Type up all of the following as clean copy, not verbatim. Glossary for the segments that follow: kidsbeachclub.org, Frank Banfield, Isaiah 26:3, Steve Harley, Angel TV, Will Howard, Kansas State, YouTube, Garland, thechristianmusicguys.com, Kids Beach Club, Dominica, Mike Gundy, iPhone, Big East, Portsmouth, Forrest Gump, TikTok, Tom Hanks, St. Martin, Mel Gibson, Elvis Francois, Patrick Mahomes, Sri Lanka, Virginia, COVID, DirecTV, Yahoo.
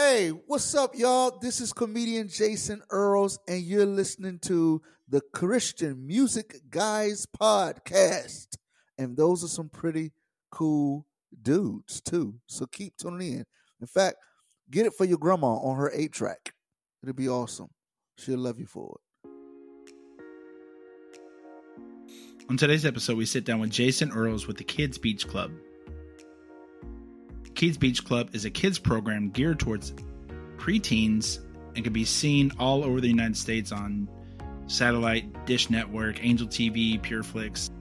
Hey, what's up, y'all? This is comedian Jason Earls, and you're listening to the Christian Music Guys podcast. And those are some pretty cool dudes, too. So keep tuning in. In fact, get it for your grandma on her 8-track. It'll be awesome. She'll love you for it. On today's episode, we sit down with Jason Earls with the Kids Beach Club. Kids Beach Club is a kids program geared towards preteens and can be seen all over the United States on satellite, Dish Network, Angel TV, Pure Flix.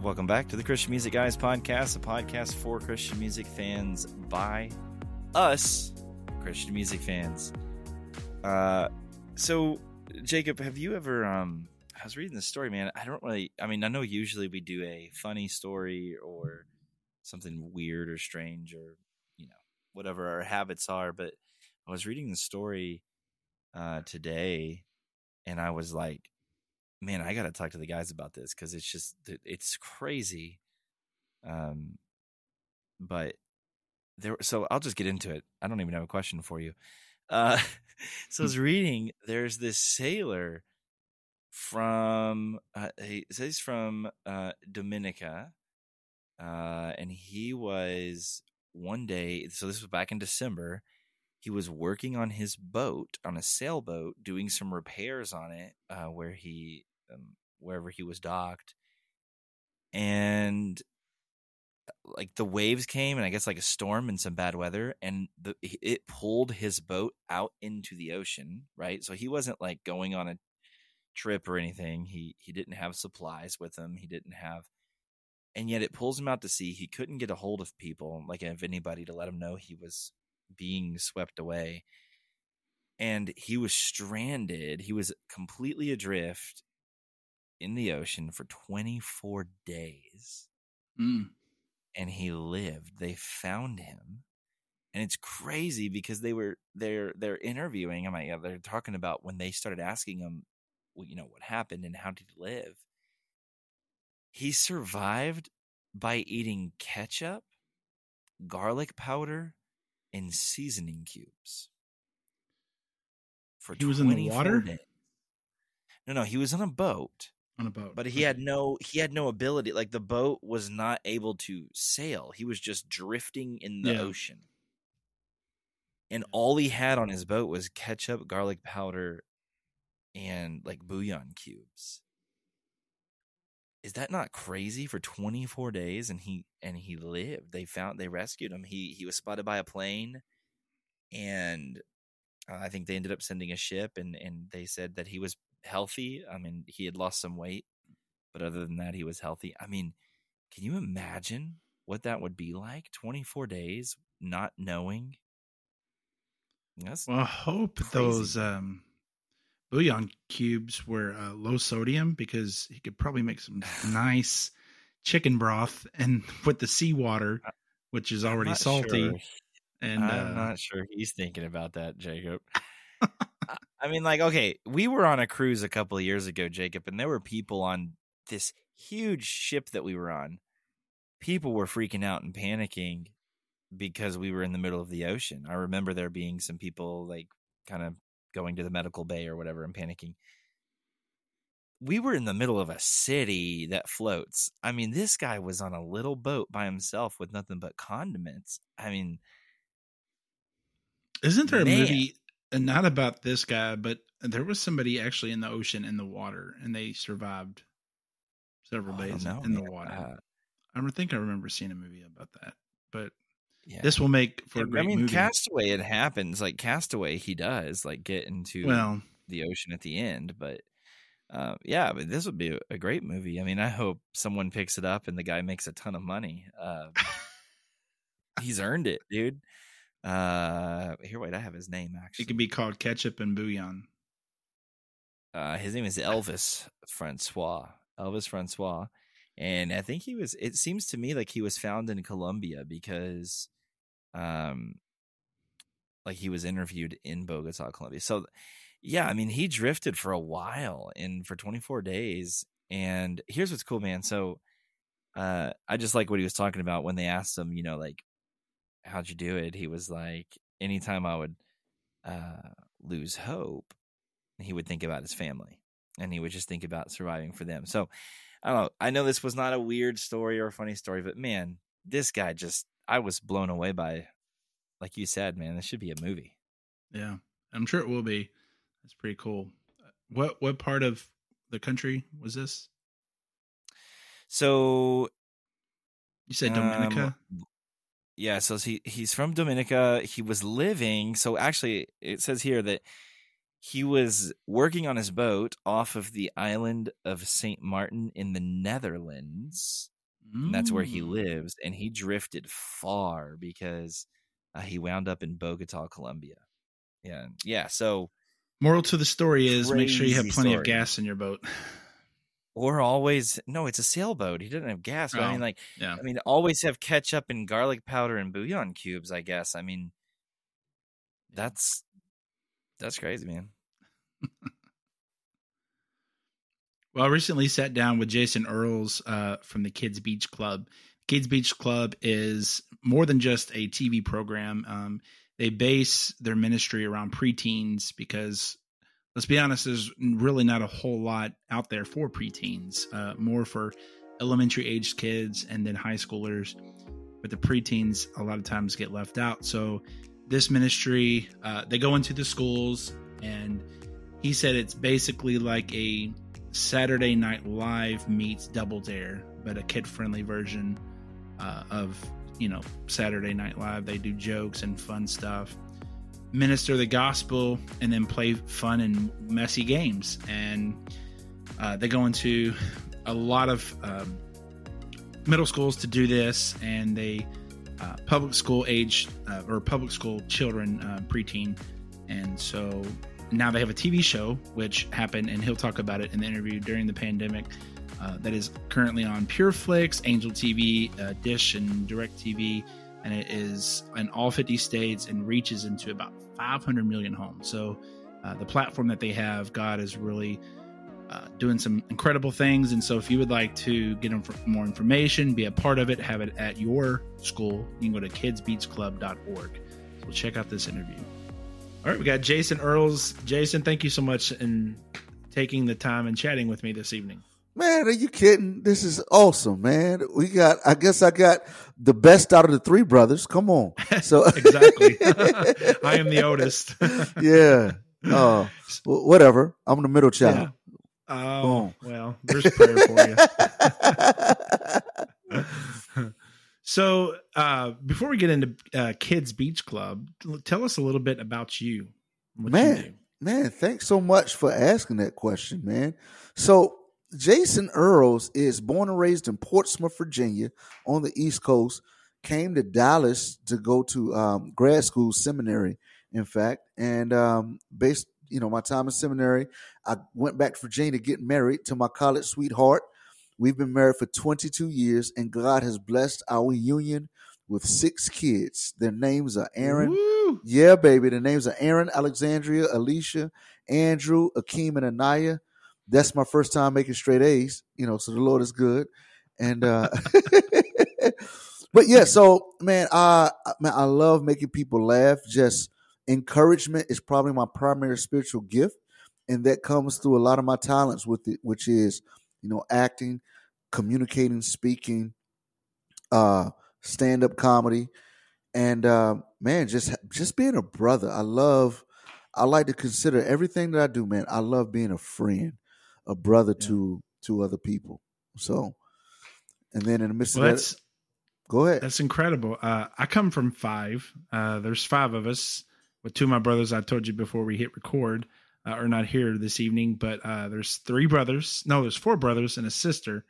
Welcome back to the Christian Music Guys podcast, a podcast for Christian music fans by us, Christian music fans. So, Jacob, have you ever... I was reading this story, man. I know usually we do a funny story or something weird or strange or, you know, whatever our habits are. But I was reading the story today, and I was like, man, I got to talk to the guys about this because it's just, it's crazy. So I'll just get into it. I don't even have a question for you. So I was reading, there's this sailor from Dominica, and he was one day, so this was back in December, he was working on his boat, on a sailboat, doing some repairs on it, wherever he was docked, and like the waves came, and I guess like a storm and some bad weather, and it pulled his boat out into the ocean, right? So he wasn't like going on a trip or anything. He didn't have supplies with him. And yet it pulls him out to sea. He couldn't get a hold of people, like of anybody, to let him know he was being swept away. And he was stranded. He was completely adrift in the ocean for 24 days. Mm. And he lived. They found him. And it's crazy because they're interviewing him. They're talking about when they started asking him, well, you know, what happened and how did he live? He survived by eating ketchup, garlic powder, and seasoning cubes. He was in the water? Days. No, he was on a boat. But he had no ability. Like the boat was not able to sail. He was just drifting in the ocean. And all he had on his boat was ketchup, garlic powder, and like bouillon cubes. Is that not crazy? For 24 days, and he lived. They rescued him. He was spotted by a plane, and I think they ended up sending a ship, and they said that he was healthy. I mean, he had lost some weight, but other than that, he was healthy. I mean, can you imagine what that would be like? 24 days not knowing. I hope crazy. Those bouillon cubes were low sodium, because he could probably make some nice chicken broth and with the seawater, which is already salty. Sure. And I'm not sure he's thinking about that, Jacob. I mean, like, okay, we were on a cruise a couple of years ago, Jacob, and there were people on this huge ship that we were on. People were freaking out and panicking because we were in the middle of the ocean. I remember there being some people like kind of going to the medical bay or whatever and panicking. We were in the middle of a city that floats. I mean, this guy was on a little boat by himself with nothing but condiments. I mean, isn't there a movie, and not about this guy, but there was somebody actually in the ocean, in the water, and they survived several days the water. I think I remember seeing a movie about that, but yeah. This will make for a great movie. Castaway, it happens. Like Castaway, he does like get into the ocean at the end. But but this would be a great movie. I mean, I hope someone picks it up and the guy makes a ton of money. He's earned it, dude. Wait, I have his name actually. It could be called Ketchup and Bouillon. His name is Elvis Francois, and I think it seems to me like he was found in Colombia because. He was interviewed in Bogota, Colombia. So, yeah, I mean, he drifted for a while and for 24 days. And here's what's cool, man. So, I just like what he was talking about when they asked him, you know, like, how'd you do it? He was like, anytime I would lose hope, he would think about his family, and he would just think about surviving for them. So I don't know. I know this was not a weird story or a funny story, but man, this guy just, I was blown away by, like you said, man, this should be a movie. Yeah, I'm sure it will be. That's pretty cool. What part of the country was this? So you said Dominica? Yeah. So he's from Dominica. He was living. So actually it says here that he was working on his boat off of the island of St. Martin in the Netherlands. And that's where he lives. And he drifted far because he wound up in Bogota, Colombia. Yeah. Yeah. So moral to the story is make sure you have plenty of gas in your boat. Or always, no, it's a sailboat. He doesn't have gas. But I mean, always have ketchup and garlic powder and bouillon cubes, I guess. I mean, that's crazy, man. Well, I recently sat down with Jason Earls from the Kids Beach Club. Kids Beach Club is more than just a TV program. They base their ministry around preteens because, let's be honest, there's really not a whole lot out there for preteens, more for elementary aged kids and then high schoolers. But the preteens a lot of times get left out. So this ministry, they go into the schools, and he said it's basically like a Saturday Night Live meets Double Dare, but a kid-friendly version of, you know, Saturday Night Live. They do jokes and fun stuff, minister the gospel, and then play fun and messy games. And they go into a lot of middle schools to do this, and they public school age or public school children, preteen. And so now they have a TV show, which happened, and he'll talk about it in the interview, during the pandemic, that is currently on Pure Flix, Angel TV, Dish, and DirecTV. And it is in all 50 states and reaches into about 500 million homes. So the platform that they have, God is really doing some incredible things. And so if you would like to get more information, be a part of it, have it at your school, you can go to kidsbeachclub.org. So check out this interview. All right, we got Jason Earls. Jason, thank you so much in taking the time and chatting with me this evening. Man, are you kidding? This is awesome, man. We got, I guess I got the best out of the three brothers. Come on. So exactly. I am the oldest. Yeah. Oh, whatever. I'm the middle child. Yeah. Oh, well, there's prayer for you. So before we get into Kids Beach Club, tell us a little bit about you. Man, thanks so much for asking that question, man. So Jason Earls is born and raised in Portsmouth, Virginia, on the East Coast. Came to Dallas to go to grad school, seminary, in fact. And based, you know, my time in seminary, I went back to Virginia to get married to my college sweetheart. We've been married for 22 years, and God has blessed our union with 6 kids. Their names are Aaron. Woo! Yeah, baby. Their names are Aaron, Alexandria, Alicia, Andrew, Akeem, and Anaya. That's my first time making straight A's, you know, so the Lord is good. And, but yeah, so man, I love making people laugh. Just encouragement is probably my primary spiritual gift. And that comes through a lot of my talents with it, which is, you know, acting, communicating, speaking, stand-up comedy. And, man, just being a brother. I like to consider everything that I do, man. I love being a friend, a brother to other people. So, and then in the midst of that, go ahead. That's incredible. I come from 5. There's 5 of us with 2 of my brothers. I told you before we hit record are not here this evening, but there's 3 brothers. No, there's 4 brothers and a sister,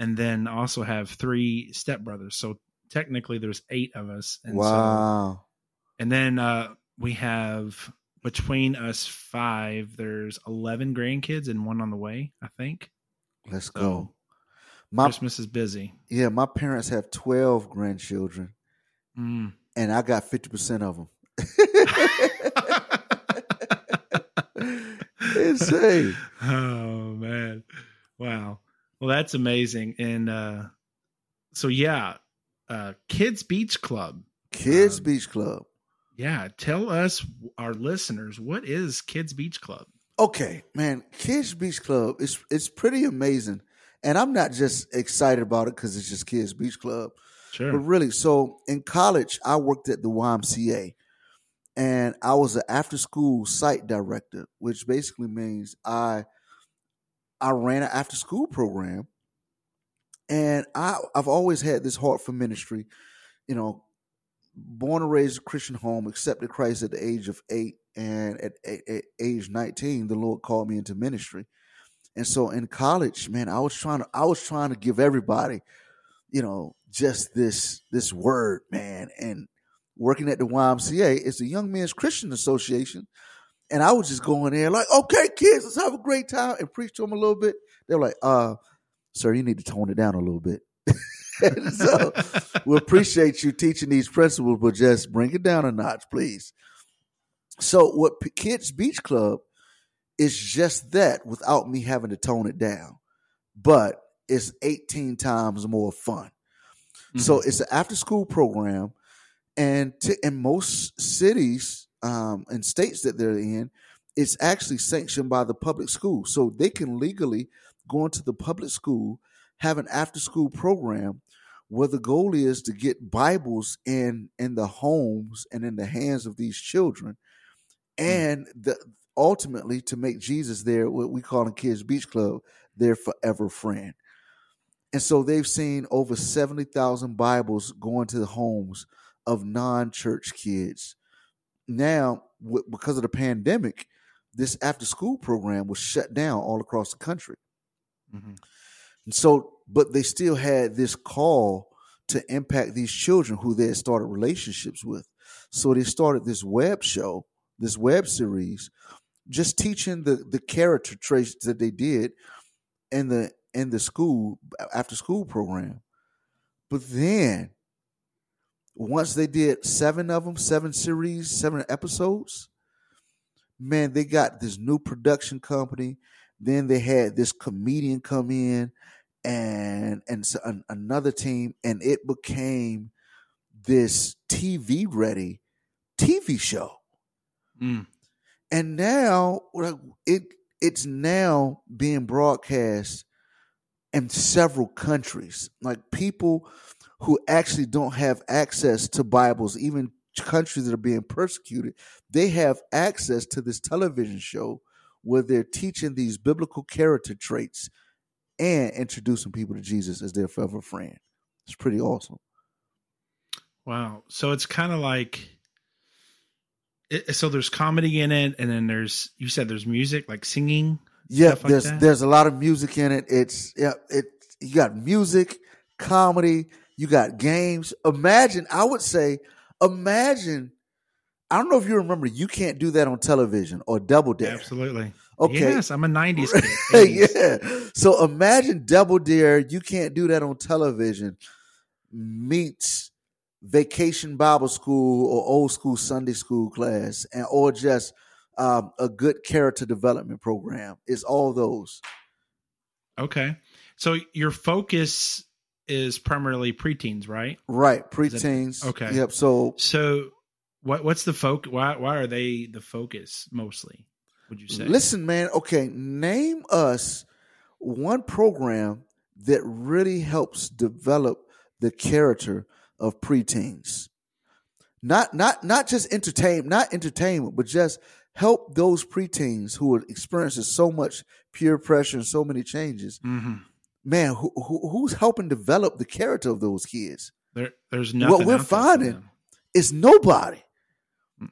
and then also have 3 stepbrothers. So technically there's 8 of us. And wow. So, and then we have, between us 5, there's 11 grandkids and 1 on the way, I think. Let's go. Christmas is busy. Yeah, my parents have 12 grandchildren, and I got 50% of them. Insane. Oh, man. Wow. Well, that's amazing. And Kids Beach Club. Yeah. Tell us, our listeners, what is Kids Beach Club? Okay, man, Kids Beach Club, it's pretty amazing. And I'm not just excited about it because it's just Kids Beach Club. Sure. But really, so in college, I worked at the YMCA. And I was an after-school site director, which basically means I ran an after-school program. And I've always had this heart for ministry. You know, born and raised in a Christian home, accepted Christ at the age of 8. And at age 19, the Lord called me into ministry. And so in college, man, I was trying to give everybody, you know, just this word, man. And working at the YMCA, it's the Young Men's Christian Association. And I was just going there like, okay, kids, let's have a great time, and preach to them a little bit. They're like, sir, you need to tone it down a little bit. So we appreciate you teaching these principles, but just bring it down a notch, please. So what Kids Beach Club is just that without me having to tone it down, but it's 18 times more fun. Mm-hmm. So it's an after school program, and in most cities and states that they're in, it's actually sanctioned by the public school. So they can legally go into the public school, have an after school program where the goal is to get Bibles in the homes and in the hands of these children. And ultimately to make Jesus there, what we call in Kids Beach Club, their forever friend. And so they've seen over 70,000 Bibles going to the homes of non-church kids. Now, because of the pandemic, this after-school program was shut down all across the country. Mm-hmm. And so, but they still had this call to impact these children who they had started relationships with. So they started this web show, this web series, just teaching the character traits that they did in the school after school program. But then once they did 7 of them, 7 series, 7 episodes, man, they got this new production company. Then they had this comedian come in and so another team, and it became this TV ready TV show. Mm. And now it's now being broadcast in several countries. Like people who actually don't have access to Bibles, even countries that are being persecuted, they have access to this television show where they're teaching these biblical character traits and introducing people to Jesus as their forever friend. It's pretty awesome. Wow. So it's kind of like, so there's comedy in it, and then there's music, like singing. Yeah, stuff like there's a lot of music in it. You got music, comedy, you got games. Imagine. I don't know if you remember. You Can't Do That on Television or Double Dare. Absolutely. Okay. Yes, I'm a 90s kid. Yeah. So imagine Double Dare, You Can't Do That on Television meets Vacation Bible School or Old School Sunday School class, and or just a good character development program. It's all those. Okay. So your focus is primarily preteens, right? Right. Preteens. Okay. Yep. So what's the focus? Why are they the focus mostly, would you say? Listen, man. Okay. Name us one program that really helps develop the character of preteens, not just entertainment, but just help those preteens who are experiencing so much peer pressure and so many changes. Mm-hmm. Man, who's helping develop the character of those kids? There's nothing. What we're finding is nobody.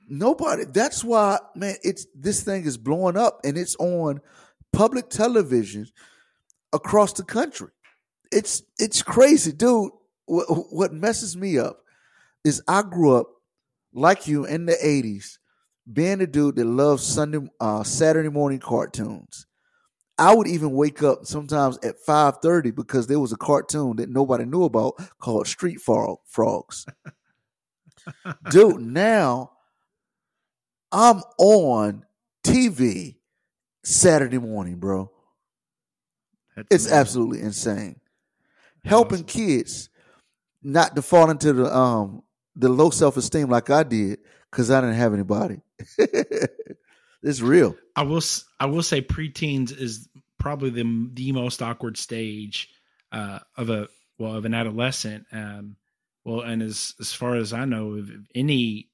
Nobody. That's why, man, this thing is blowing up, and it's on public television across the country. It's crazy, dude. What messes me up is I grew up like you in the 80s, being a dude that loved Saturday morning cartoons. I would even wake up sometimes at 5:30 because there was a cartoon that nobody knew about called Street Frogs. Dude, now I'm on TV Saturday morning, bro. It's absolutely insane. Helping kids not to fall into the low self-esteem like I did, because I didn't have anybody. It's real. I will say preteens is probably the most awkward stage of an adolescent. And as far as I know, of any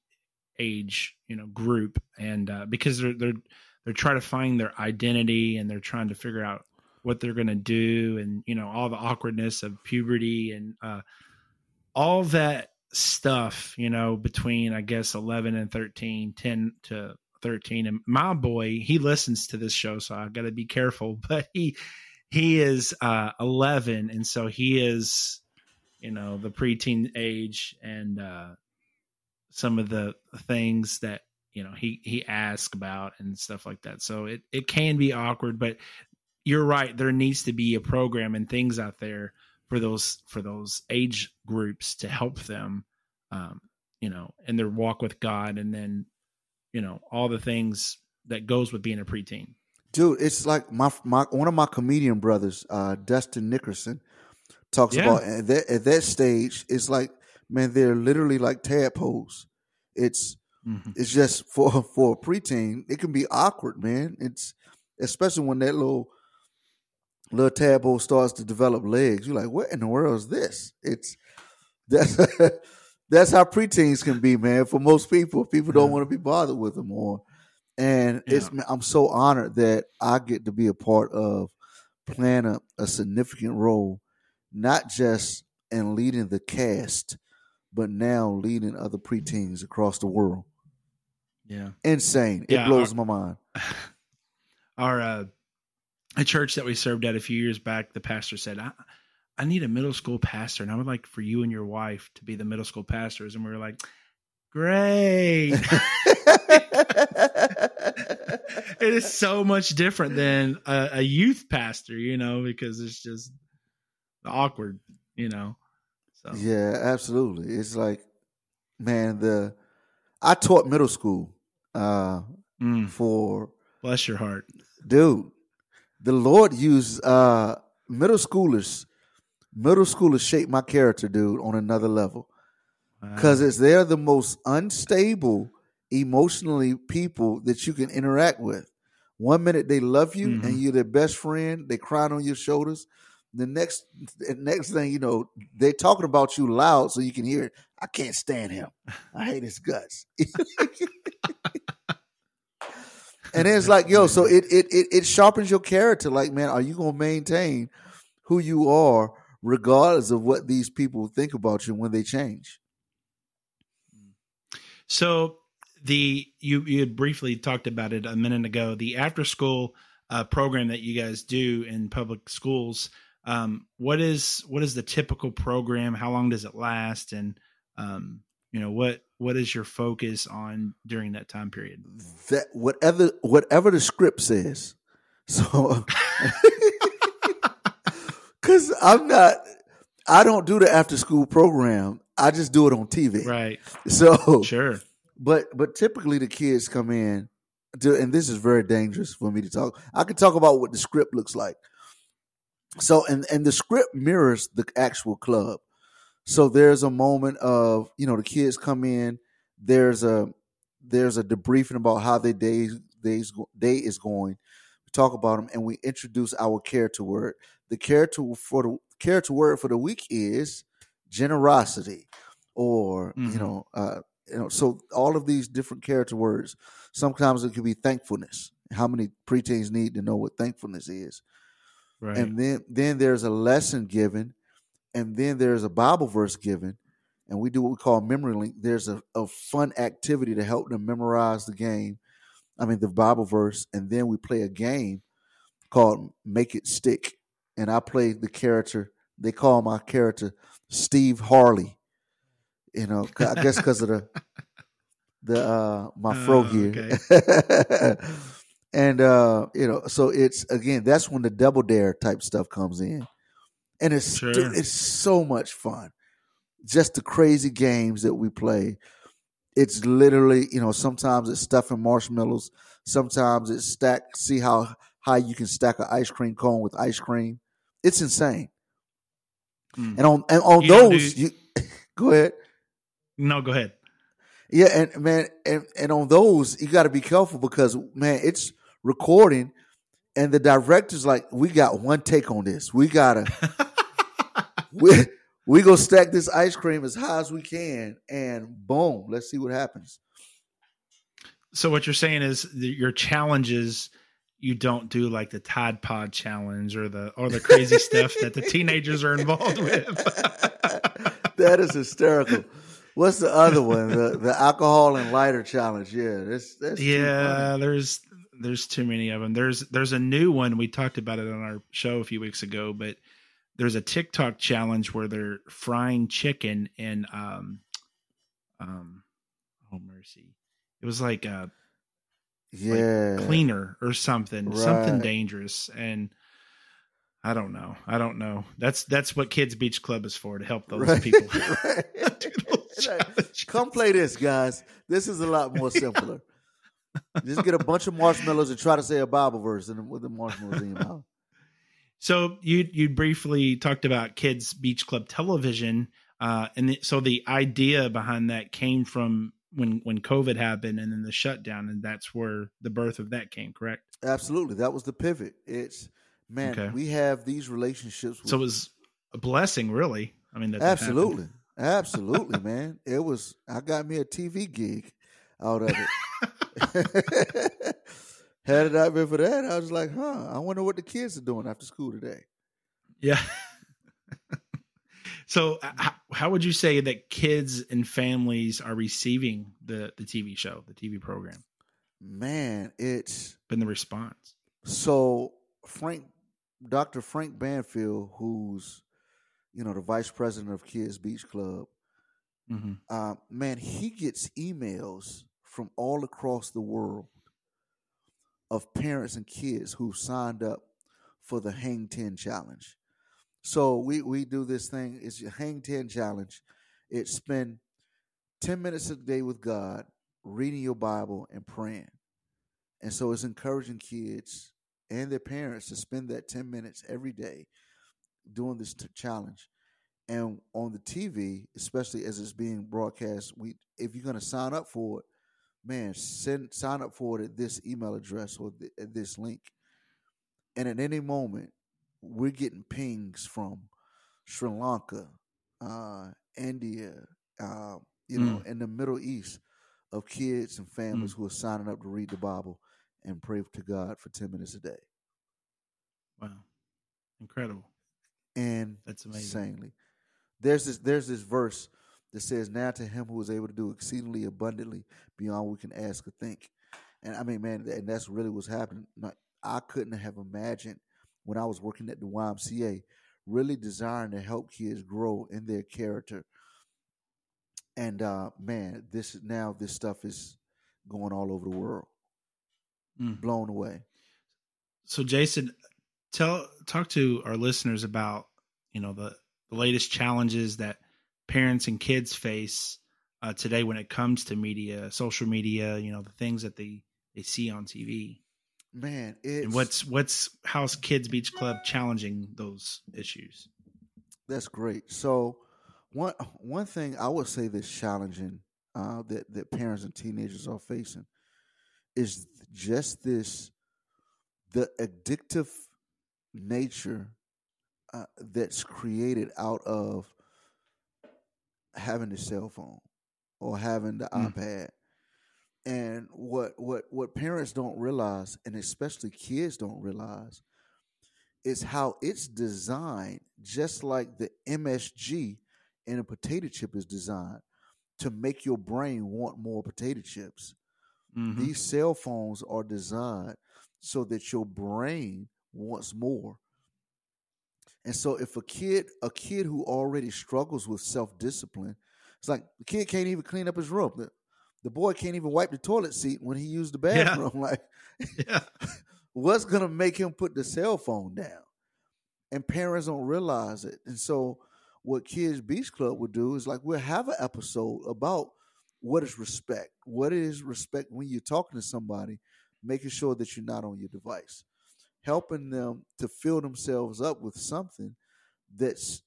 age, group, and because they're trying to find their identity, and they're trying to figure out what they're going to do, and all the awkwardness of puberty and all that stuff, between, I guess, 11 and 13, 10 to 13. And my boy, he listens to this show, so I've got to be careful, but he is 11, and so he is the preteen age, and some of the things that he asks about and stuff like that, so it can be awkward. But you're right, there needs to be a program and things out there for those age groups to help them in their walk with God, and then all the things that goes with being a preteen. Dude, it's like my one of my comedian brothers, Dustin Nickerson, talks about at that stage. It's like, man, they're literally like tadpoles. It's just for a preteen, it can be awkward, man. It's especially when that little tadpole starts to develop legs. You're like, what in the world is this? That's how preteens can be, man. For most people, don't want to be bothered with them more. And I'm so honored that I get to be a part of playing a significant role, not just in leading the cast, but now leading other preteens across the world. Yeah, insane! It blows my mind. Our a church that we served at a few years back, the pastor said, I need a middle school pastor, and I would like for you and your wife to be the middle school pastors. And we were like, great. It is so much different than a youth pastor, because it's just awkward, So. Yeah, absolutely. It's like, man, I taught middle school for. Bless your heart. Dude, the Lord used middle schoolers. Middle school has shaped my character, dude, on another level. Because they're the most unstable emotionally people that you can interact with. 1 minute they love you and you're their best friend. They crying on your shoulders. The next thing you know, they're talking about you loud so you can hear it. I can't stand him. I hate his guts. And it's like, yo, so it sharpens your character. Like, man, are you going to maintain who you are regardless of what these people think about you when they change? So you had briefly talked about it a minute ago, the after school program that you guys do in public schools. What is the typical program? How long does it last? And what is your focus on during that time period? That whatever the script says. So because I don't do the after school program. I just do it on TV. Right. So sure. But typically the kids come in, and this is very dangerous for me to talk. I can talk about what the script looks like. So and the script mirrors the actual club. So there's a moment of, the kids come in, there's a debriefing about how their day is going. We talk about them and we introduce our character word. The character word for the week is generosity, or so all of these different character words. Sometimes it could be thankfulness. How many preteens need to know what thankfulness is? Right. And then there's a lesson given, and then there's a Bible verse given, and we do what we call memory link. There's a fun activity to help them memorize the Bible verse, and then we play a game called Make It Stick. And I play the character, they call my character Steve Harley. I guess because of the my fro here. Okay. And, so it's, again, that's when the double dare type stuff comes in. And it's it's so much fun. Just the crazy games that we play. It's literally, sometimes it's stuffing marshmallows. Sometimes it's see how high you can stack an ice cream cone with ice cream. It's insane. And on those, go ahead. No, go ahead. Yeah, and man, and on those, you got to be careful because, man, it's recording, and the director's like, we got one take on this. We got to, we go stack this ice cream as high as we can, and boom, let's see what happens. So what you're saying is your challenges, you don't do like the Tide Pod challenge or the crazy stuff that the teenagers are involved with. That is hysterical. What's the other one? The alcohol and lighter challenge. Yeah, that's yeah. There's too many of them. There's a new one. We talked about it on our show a few weeks ago, but there's a TikTok challenge where they're frying chicken in oh mercy, it was like like cleaner or something, right. Something dangerous, and I don't know. That's what Kids Beach Club is for, to help those people. Come play this, guys. This is a lot more simpler. Just get a bunch of marshmallows and try to say a Bible verse with the marshmallows in your mouth. So you briefly talked about Kids Beach Club Television, so the idea behind that came from when COVID happened and then the shutdown, and that's where the birth of that came, correct? Absolutely. That was the pivot. We have these relationships. So it was a blessing, really. I mean, absolutely. Absolutely, man. I got me a TV gig out of it. Had it not been for that, I was like, I wonder what the kids are doing after school today. Yeah. So how would you say that kids and families are receiving the TV show, the TV program? Man, it's been the response. So Dr. Frank Banfield, who's, the vice president of Kids Beach Club, mm-hmm. Man, he gets emails from all across the world of parents and kids who signed up for the Hang 10 Challenge. So we do this thing. It's a Hang 10 Challenge. It's spend 10 minutes a day with God, reading your Bible and praying. And so it's encouraging kids and their parents to spend that 10 minutes every day doing this challenge. And on the TV, especially as it's being broadcast, if you're going to sign up for it, man, sign up for it at this email address or at this link. And at any moment, we're getting pings from Sri Lanka, India, in the Middle East, of kids and families who are signing up to read the Bible and pray to God for 10 minutes a day. Wow. Incredible. And that's amazing. Insanely. There's this verse that says, now to him who is able to do exceedingly abundantly beyond we can ask or think. And I mean, man, and that's really what's happening. I couldn't have imagined when I was working at the YMCA, really desiring to help kids grow in their character. And man, this stuff is going all over the world. Blown away. So Jason, talk to our listeners about, the latest challenges that parents and kids face today when it comes to media, social media, the things that they see on TV. Man, and how's Kids Beach Club challenging those issues? That's great. So one thing I would say that's challenging that parents and teenagers are facing is just the addictive nature that's created out of having the cell phone or having the iPad. And what parents don't realize, and especially kids don't realize, is how it's designed, just like the MSG in a potato chip is designed to make your brain want more potato chips. Mm-hmm. These cell phones are designed so that your brain wants more. And so if a kid who already struggles with self-discipline, it's like the kid can't even clean up his room. The boy can't even wipe the toilet seat when he used the bathroom. Yeah. What's going to make him put the cell phone down? And parents don't realize it. And so what Kids Beach Club would do is we'll have an episode about what is respect? What is respect when you're talking to somebody, making sure that you're not on your device, helping them to fill themselves up with something that's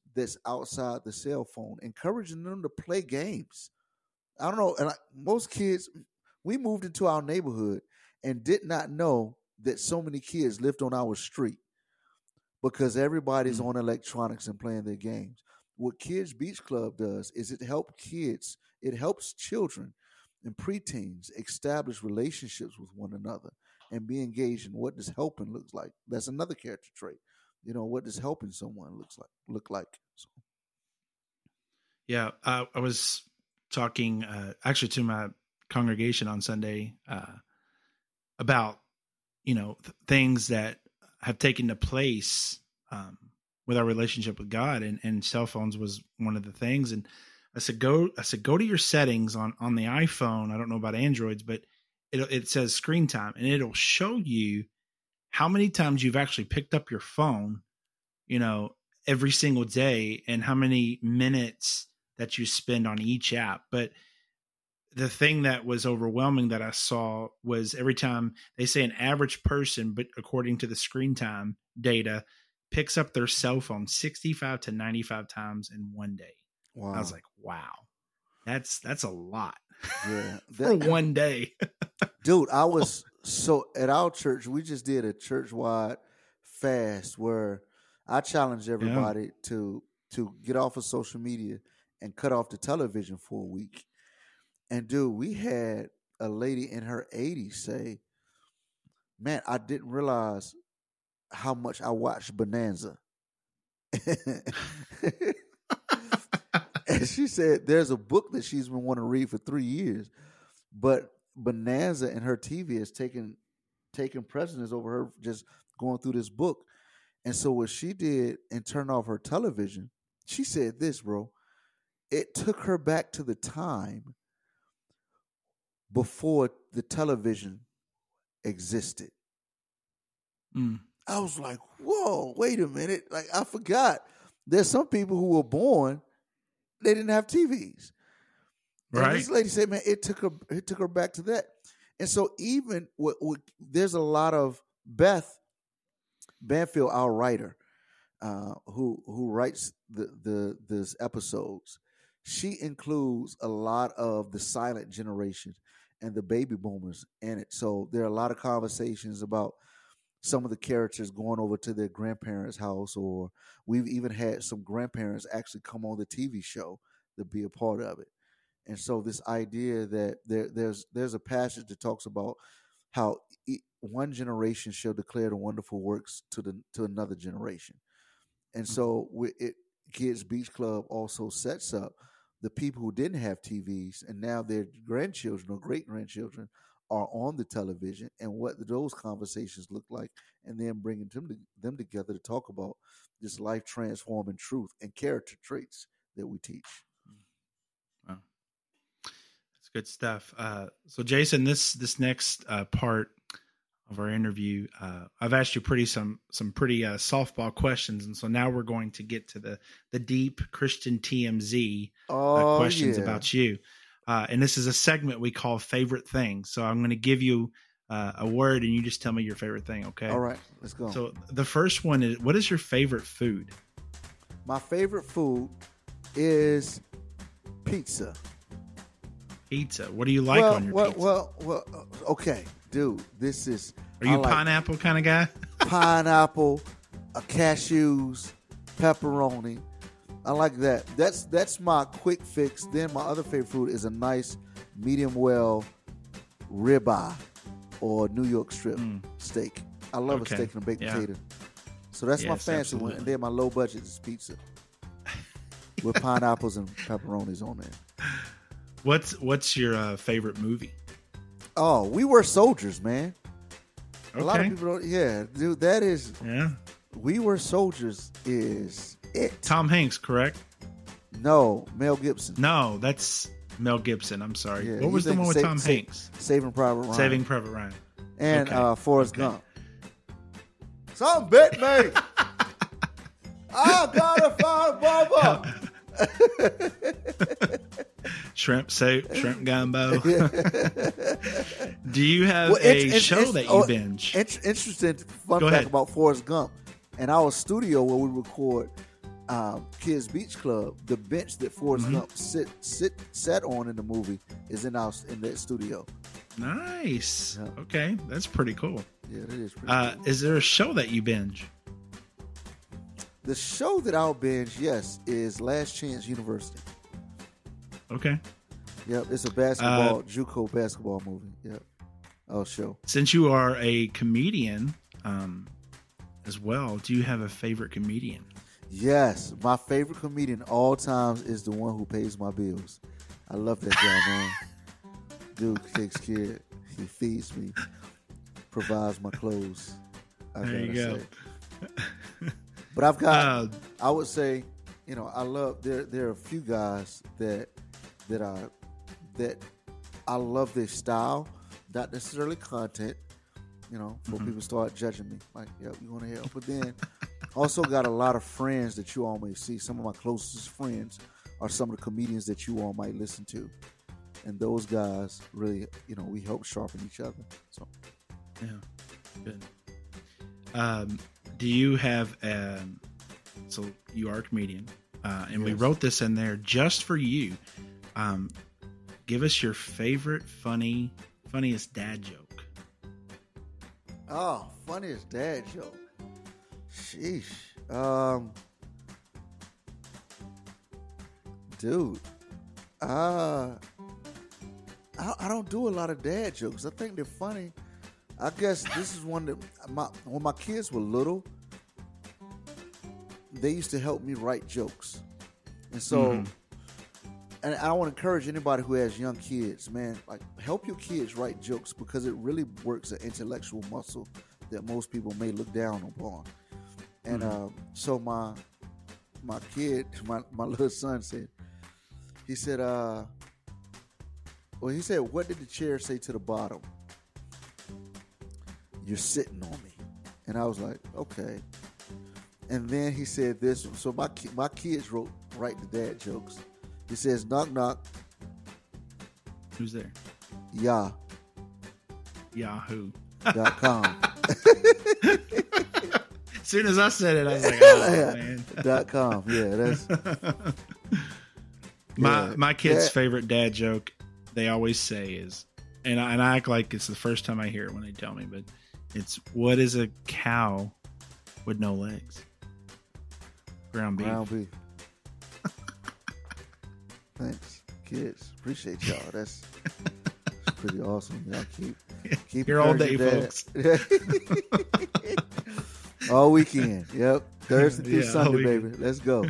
outside the cell phone, encouraging them to play games, I don't know. And most kids, we moved into our neighborhood and did not know that so many kids lived on our street because everybody's on electronics and playing their games. What Kids Beach Club does is it helps children and preteens establish relationships with one another and be engaged in what does helping looks like. That's another character trait. You know, what does helping someone look like. So. Yeah, I was talking actually to my congregation on Sunday about, you know, things that have taken the place with our relationship with God, and cell phones was one of the things. And I said, go to your settings on the iPhone. I don't know about Androids, but it says screen time, and it'll show you how many times you've actually picked up your phone, you know, every single day, and how many minutes that you spend on each app. But the thing that was overwhelming that I saw was every time, they say an average person, but according to the screen time data, picks up their cell phone 65 to 95 times in one day. Wow. I was like, wow, that's a lot. Yeah, for one day. Dude, I was so at our church, we just did a church-wide fast where I challenged everybody to get off of social media and cut off the television for a week. And dude, we had a lady in her 80s say, man, I didn't realize how much I watched Bonanza. And she said there's a book that she's been wanting to read for 3 years, but Bonanza and her TV has taken precedence over her just going through this book. And so what she did and turned off her television, she said this, bro, it took her back to the time before the television existed. Mm. I was like, whoa, wait a minute. Like, I forgot. There's some people who were born, they didn't have TVs. Right. And this lady said, man, it took her back to that. And so even there's a lot of Beth Banfield, our writer, who writes the episodes. She includes a lot of the silent generation and the baby boomers in it. So there are a lot of conversations about some of the characters going over to their grandparents' house, or we've even had some grandparents actually come on the TV show to be a part of it. And so this idea that there's a passage that talks about how one generation shall declare the wonderful works to another generation. And so Kids Beach Club also sets up the people who didn't have TVs, and now their grandchildren or great-grandchildren are on the television, and what those conversations look like, and then bringing them together to talk about this life-transforming truth and character traits that we teach. Wow. That's good stuff. So, Jason, this next part of our interview, I've asked you some pretty softball questions, and so now we're going to get to the deep Christian TMZ questions about you. And this is a segment we call favorite thing. So I'm going to give you a word, and you just tell me your favorite thing, okay? All right, let's go. So the first one is, what is your favorite food? My favorite food is pizza. Pizza. What do you like on your pizza? Well, okay, dude, this is... Are you a pineapple kind of guy? Pineapple, cashews, pepperoni. I like that. That's my quick fix. Then my other favorite food is a nice medium well ribeye or New York strip steak. I love a steak and a baked potato. So that's my fancy one. And then my low budget is pizza with pineapples and pepperonis on there. What's your favorite movie? Oh, We Were Soldiers, man. Okay. A lot of people don't. Yeah, dude, that is. Yeah. We Were Soldiers is. It. Tom Hanks, correct? No, Mel Gibson. No, that's Mel Gibson. I'm sorry. Yeah, what was the one with Tom Hanks? Saving Private Ryan. Saving Private Ryan. And Forrest Gump. Some bit me. I gotta find Bubba. Shrimp soup, shrimp gumbo. Do you have a show that you binge? Interesting fun fact about Forrest Gump. In our studio where we record, Kids Beach Club, the bench that Forrest Gump sat on in the movie is in that studio. Nice. Yeah. Okay, that's pretty cool. Yeah, it is. Cool. Is there a show that you binge? The show that I'll binge, yes, is Last Chance University. Okay. Yep, it's a basketball, JUCO basketball movie. Yep. Oh, show. Since you are a comedian as well, do you have a favorite comedian? Yes, my favorite comedian all times is the one who pays my bills. I love that guy, man. Dude takes care. He feeds me, provides my clothes. There you go. But I've got, I would say, you know, I love, there are a few guys that I love their style, not necessarily content, you know, before people start judging me. Like, yeah, we want to help. But then also got a lot of friends that you all may see. Some of my closest friends are some of the comedians that you all might listen to. And those guys really, you know, we help sharpen each other. So, yeah, good. Do you have so you are a comedian, and yes, we wrote this in there just for you. Give us your favorite funniest dad joke. Oh, funniest dad joke. Sheesh. Dude. I don't do a lot of dad jokes. I think they're funny. I guess this is one that when my kids were little, they used to help me write jokes. And so, and I want to encourage anybody who has young kids, man, like help your kids write jokes because it really works an intellectual muscle that most people may look down upon. And so my little son said, he said, what did the chair say to the bottom? You're sitting on me. And I was like, okay. And then he said this. So my kids write the dad jokes. He says, knock, knock. Who's there? Yeah. Yahoo.com. As soon as I said it, I was like, oh, man. .com. Yeah, that's. My kid's favorite dad joke, they always say is, and I act like it's the first time I hear it when they tell me, but it's, what is a cow with no legs? Ground beef. Thanks, kids. Appreciate y'all. That's pretty awesome. Y'all keep here all day, folks. All weekend. Yep. Thursday through Sunday, baby. Let's go.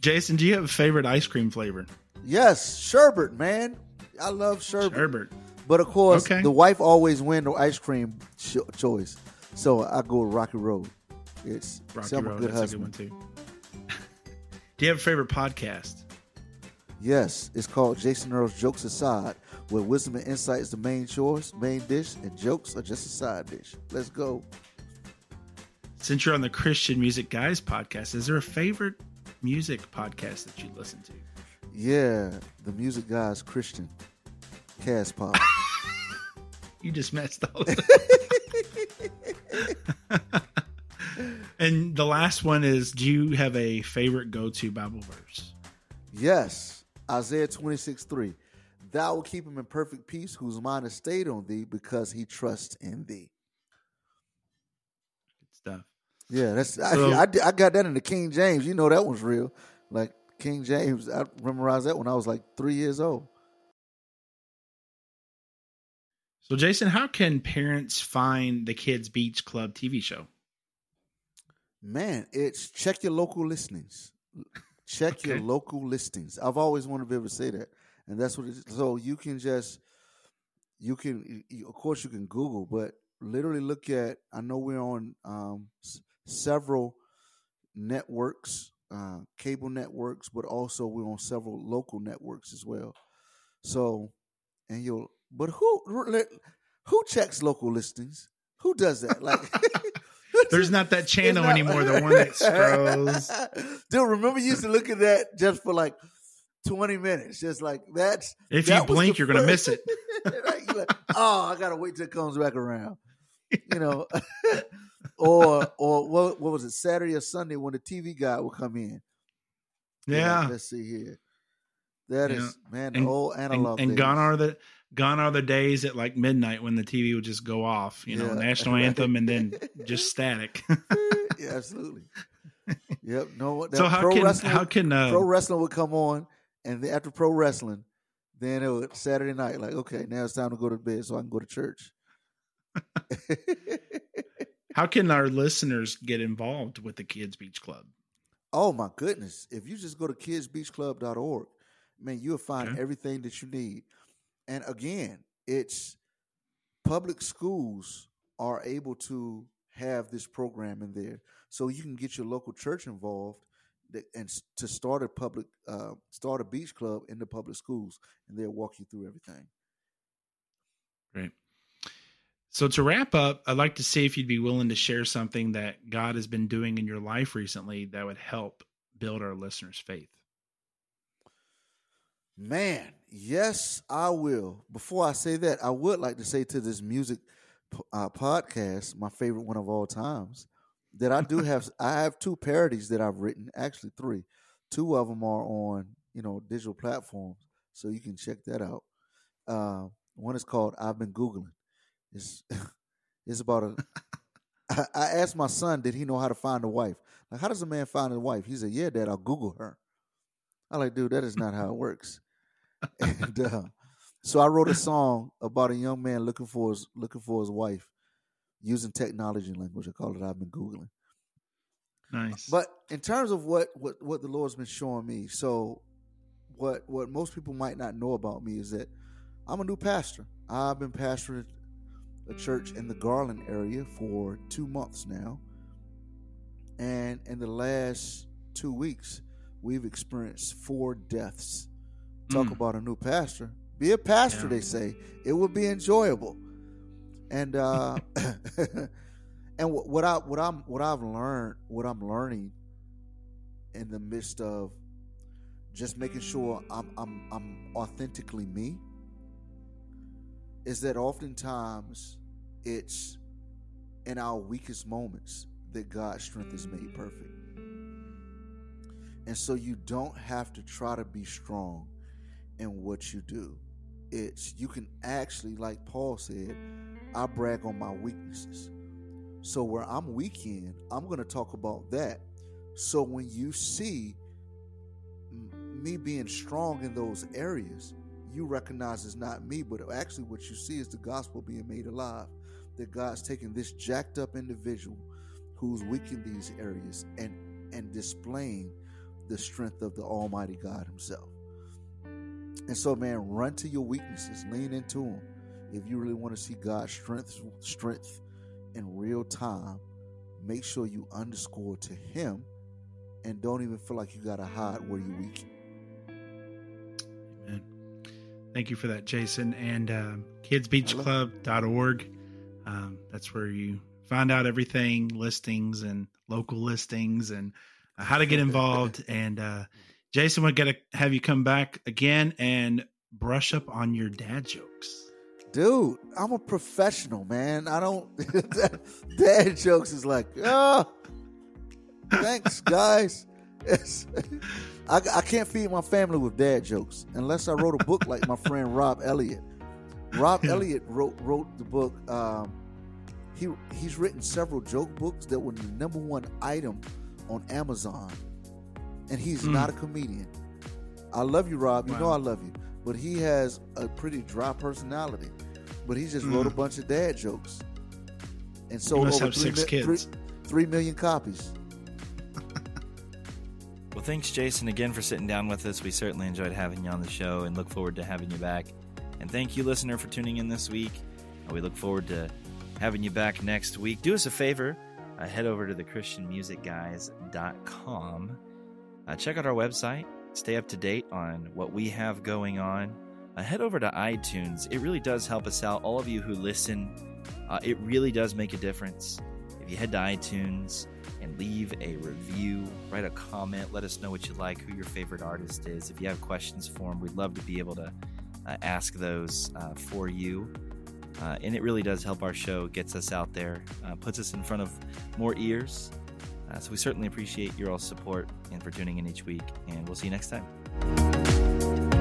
Jason, do you have a favorite ice cream flavor? Yes, sherbet, man. I love sherbet. But of course, the wife always wins the ice cream choice. So I go with Rocky Road. It's Rocky Road. Good That's husband. A good one, too. Do you have a favorite podcast? Yes, it's called Jason Earls Jokes Aside, where wisdom and insight is the main dish, and jokes are just a side dish. Let's go. Since you're on the Christian Music Guys podcast, is there a favorite music podcast that you listen to? Yeah, the Music Guys Christian Cast Pod. You just messed up. And the last one is, do you have a favorite go-to Bible verse? Yes. Isaiah 26:3. Thou will keep him in perfect peace whose mind is stayed on thee because he trusts in thee. Good stuff. Yeah, that's I got that in the King James. You know that one's real. Like King James, I memorized that when I was like 3 years old. So Jason, how can parents find the Kids Beach Club TV show? Man, it's check your local listings. Check your local listings. I've always wanted to be able to say that. And that's what it is. So you can, of course, you can Google, but literally look at, I know we're on several networks, cable networks, but also we're on several local networks as well. So, but who checks local listings? Who does that? Like, there's not that channel anymore, the one that scrolls. Dude, remember you used to look at that just for like 20 minutes. Just like that's. If that you blink, you're going to miss it. Like, oh, I got to wait till it comes back around. You know, Or what was it, Saturday or Sunday when the TV guy would come in? Yeah. Let's see here. That is, man, the old analog. And gone are the days at like midnight when the TV would just go off, you know, national anthem and then just static. Yeah, absolutely. Yep. No. So how can pro wrestling would come on, and after pro wrestling, then it was Saturday night. Like, okay, now it's time to go to bed so I can go to church. How can our listeners get involved with the Kids Beach Club? Oh my goodness! If you just go to kidsbeachclub.org, man, you'll find everything that you need. And again, it's public schools are able to have this program in there, so you can get your local church involved and to start a beach club in the public schools, and they'll walk you through everything. Great. So to wrap up, I'd like to see if you'd be willing to share something that God has been doing in your life recently that would help build our listeners' faith. Man, yes, I will. Before I say that, I would like to say to this music podcast, my favorite one of all times, that I have two parodies that I've written, actually three. Two of them are on, digital platforms, so you can check that out. One is called I've Been Googling. It's about I asked my son, did he know how to find a wife? Like, how does a man find a wife? He said, yeah, Dad, I'll Google her. I'm like, dude, that is not how it works. And so I wrote a song about a young man looking for his wife using technology language. I call it I've Been Googling. Nice. But in terms of what the Lord's been showing me, so what most people might not know about me is that I'm a new pastor. I've been pastoring a church in the Garland area for 2 months now. And in the last 2 weeks, we've experienced 4 deaths. Talk about a new pastor. Be a pastor, they say. It would be enjoyable. And and what I'm learning in the midst of just making sure I'm authentically me, is that oftentimes it's in our weakest moments that God's strength is made perfect. And so you don't have to try to be strong in what you do. It's, you can actually, like Paul said, I brag on my weaknesses. So where I'm weak in, I'm going to talk about that. So when you see me being strong in those areas, you recognize it's not me, but actually what you see is the gospel being made alive, that God's taking this jacked up individual who's weak in these areas and displaying the strength of the Almighty God himself. And so, man, run to your weaknesses, lean into them. If you really want to see God's strength in real time, make sure you underscore to him and don't even feel like you got to hide where you're weak. Thank you for that, Jason. And kidsbeachclub.org. That's where you find out everything, listings and local listings and how to get involved. And Jason, we're going to have you come back again and brush up on your dad jokes. Dude, I'm a professional, man. I don't. Dad jokes is like, oh, thanks, guys. I can't feed my family with dad jokes unless I wrote a book like my friend Rob Elliott. Rob Elliott wrote the book. He's written several joke books that were the #1 item on Amazon, and he's not a comedian. I love you, Rob. You know I love you, but he has a pretty dry personality. But he just wrote a bunch of dad jokes, and so he must have 6 kids. 3 million copies. Well, thanks, Jason, again for sitting down with us. We certainly enjoyed having you on the show and look forward to having you back. And thank you, listener, for tuning in this week. We look forward to having you back next week. Do us a favor. Head over to thechristianmusicguys.com. Check out our website. Stay up to date on what we have going on. Head over to iTunes. It really does help us out. All of you who listen, it really does make a difference. If you head to iTunes and leave a review, write a comment, let us know what you like, who your favorite artist is. If you have questions for them, we'd love to be able to ask those for you. And it really does help our show, gets us out there, puts us in front of more ears. So we certainly appreciate your all's support and for tuning in each week, and we'll see you next time.